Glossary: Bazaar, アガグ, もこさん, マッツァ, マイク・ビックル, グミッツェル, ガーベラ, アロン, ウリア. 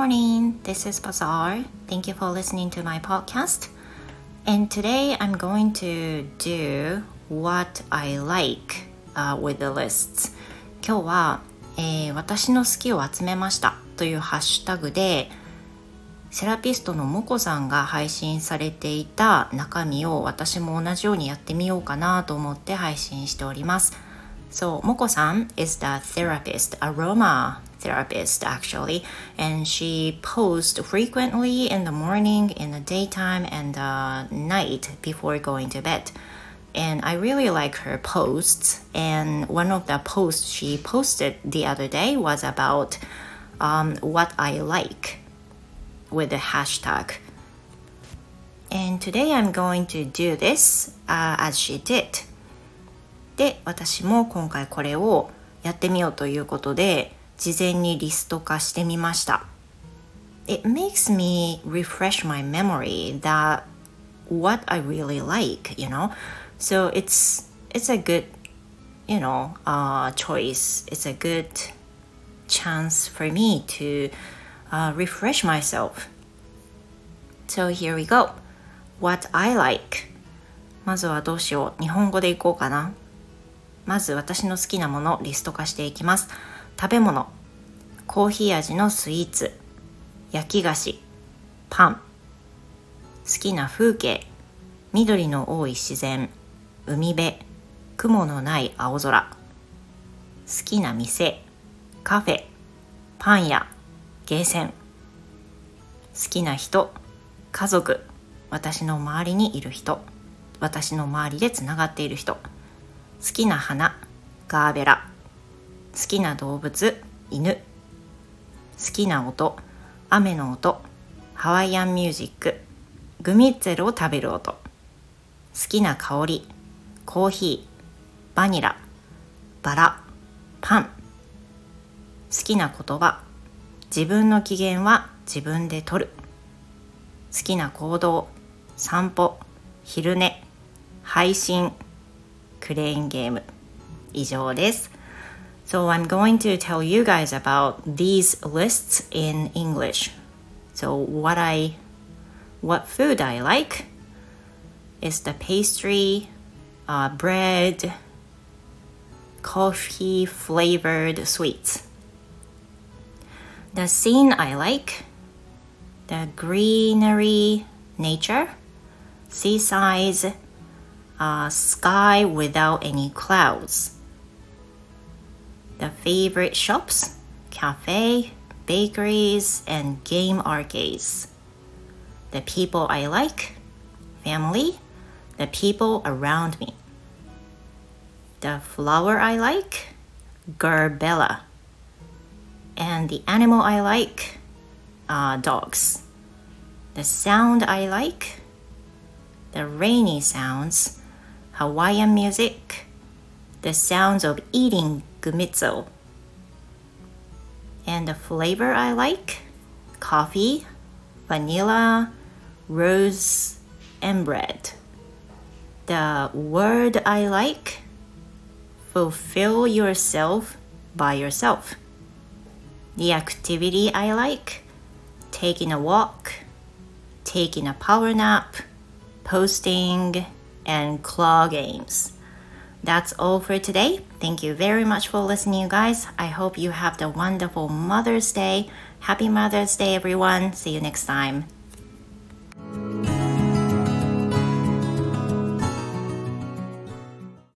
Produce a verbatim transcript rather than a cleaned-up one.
morning. This is Bazaar. Thank you for listening to my podcast. And today I'm going to do what I like、uh, with the lists. 今日は、えー、私の好きを集めましたというハッシュタグでセラピストのもこさんが配信されていた中身を私も同じようにやってみようかなと思って配信しております。So, もこさん is the therapist, aroma therapist actually, and she posts frequently in the morning, in the daytime, and the night before going to bed. And I really like her posts, and one of the posts she posted the other day was about、um, what I like.With the hashtag. And today I'm going to do this、uh, as she did. で、私も今回これをやってみようということで、事前にリスト化してみました。It makes me refresh my memory that what I really like, you know. So it's, it's a good, you know,、uh, choice. It's a good chance for me to Uh, refresh myself. So here we go. What I like. まずはどうしよう。日本語でいこうかな。まず私の好きなものをリスト化していきます。食べ物。コーヒー味のスイーツ。焼き菓子。パン。好きな風景。緑の多い自然。海辺。雲のない青空。好きな店。カフェ。パン屋。ゲーセン。好きな人、家族、私の周りにいる人、私の周りでつながっている人、好きな花、ガーベラ、好きな動物、犬、好きな音、雨の音、ハワイアンミュージック、グミッツェルを食べる音、好きな香り、コーヒー、バニラ、バラ、パン、好きな言葉、自分の機嫌は自分で取る。好きな行動、散歩、昼寝、配信、クレーンゲーム。以上です。So I'm going to tell you guys about these lists in English. So what I, what food I like is the pastry,、uh, bread, coffee flavored sweets.The scene I like, the greenery, nature, seaside,、uh, sky without any clouds. The favorite shops, cafe, bakeries, and game arcades. The people I like, family, the people around me. The flower I like, Gerbera.And the animal I like, uh, dogs. The sound I like, the rainy sounds, Hawaiian music, the sounds of eating gumitsu. And the flavor I like, coffee, vanilla, rose, and bread. The word I like, fulfill yourself by yourself.The activity I like, taking a walk, taking a power nap, posting, and claw games. That's all for today. Thank you very much for listening, you guys. I hope you have a wonderful Mother's Day. Happy Mother's Day, everyone. See you next time.